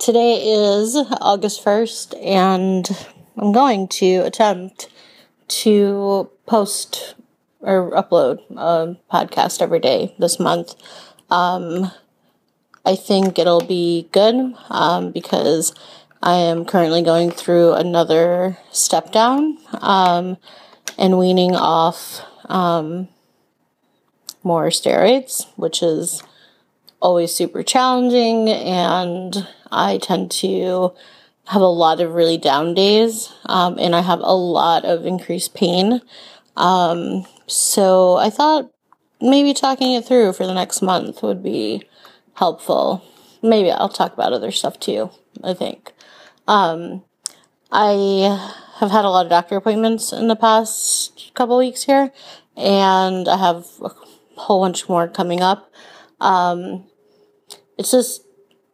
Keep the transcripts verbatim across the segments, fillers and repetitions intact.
Today is August first, and I'm going to attempt to post or upload a podcast every day this month. Um, I think it'll be good um, because I am currently going through another step down um, and weaning off um, more steroids, which is always super challenging, and I tend to have a lot of really down days, um, and I have a lot of increased pain. Um, so I thought maybe talking it through for the next month would be helpful. Maybe I'll talk about other stuff too, I think. Um, I have had a lot of doctor appointments in the past couple weeks here, and I have a whole bunch more coming up. Um, it's just,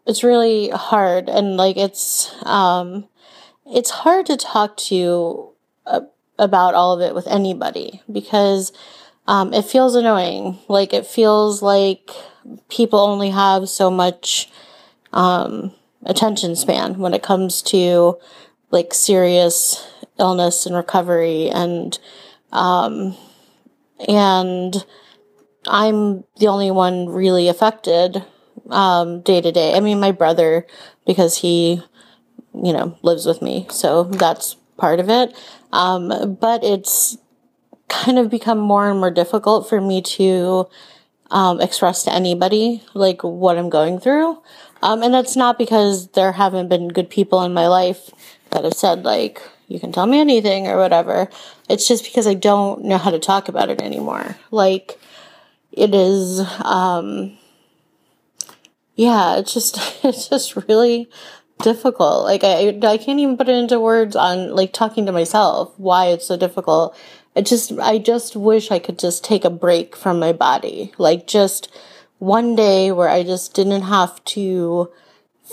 it's really hard, and like, it's, um, it's hard to talk to uh, about all of it with anybody because, um, it feels annoying. Like, it feels like people only have so much, um, attention span when it comes to like serious illness and recovery, and, um, and, I'm the only one really affected um, day to day. I mean, my brother, because he, you know, lives with me, so that's part of it. Um, but it's kind of become more and more difficult for me to um, express to anybody, like, what I'm going through. Um, and that's not because there haven't been good people in my life that have said, like, you can tell me anything or whatever. It's just because I don't know how to talk about it anymore. Like, It is, um, yeah, it's just, it's just really difficult. Like, I, I can't even put it into words on, like, talking to myself, why it's so difficult. It just, I just wish I could just take a break from my body. Like, just one day where I just didn't have to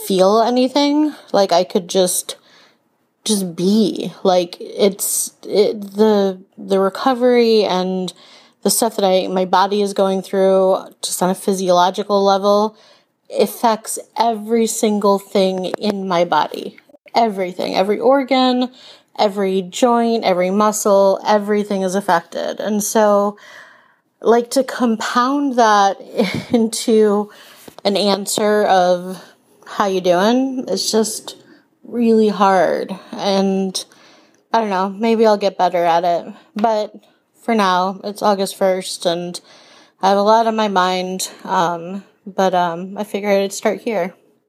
feel anything. Like, I could just, just be. Like, it's, it, the, the recovery and the stuff that I, my body is going through just on a physiological level affects every single thing in my body. Everything, every organ, every joint, every muscle, everything is affected. And so, like, to compound that into an answer of how you doing, it's just really hard. And I don't know, maybe I'll get better at it, but for now, it's August first, and I have a lot on my mind, um, but um, I figured I'd start here.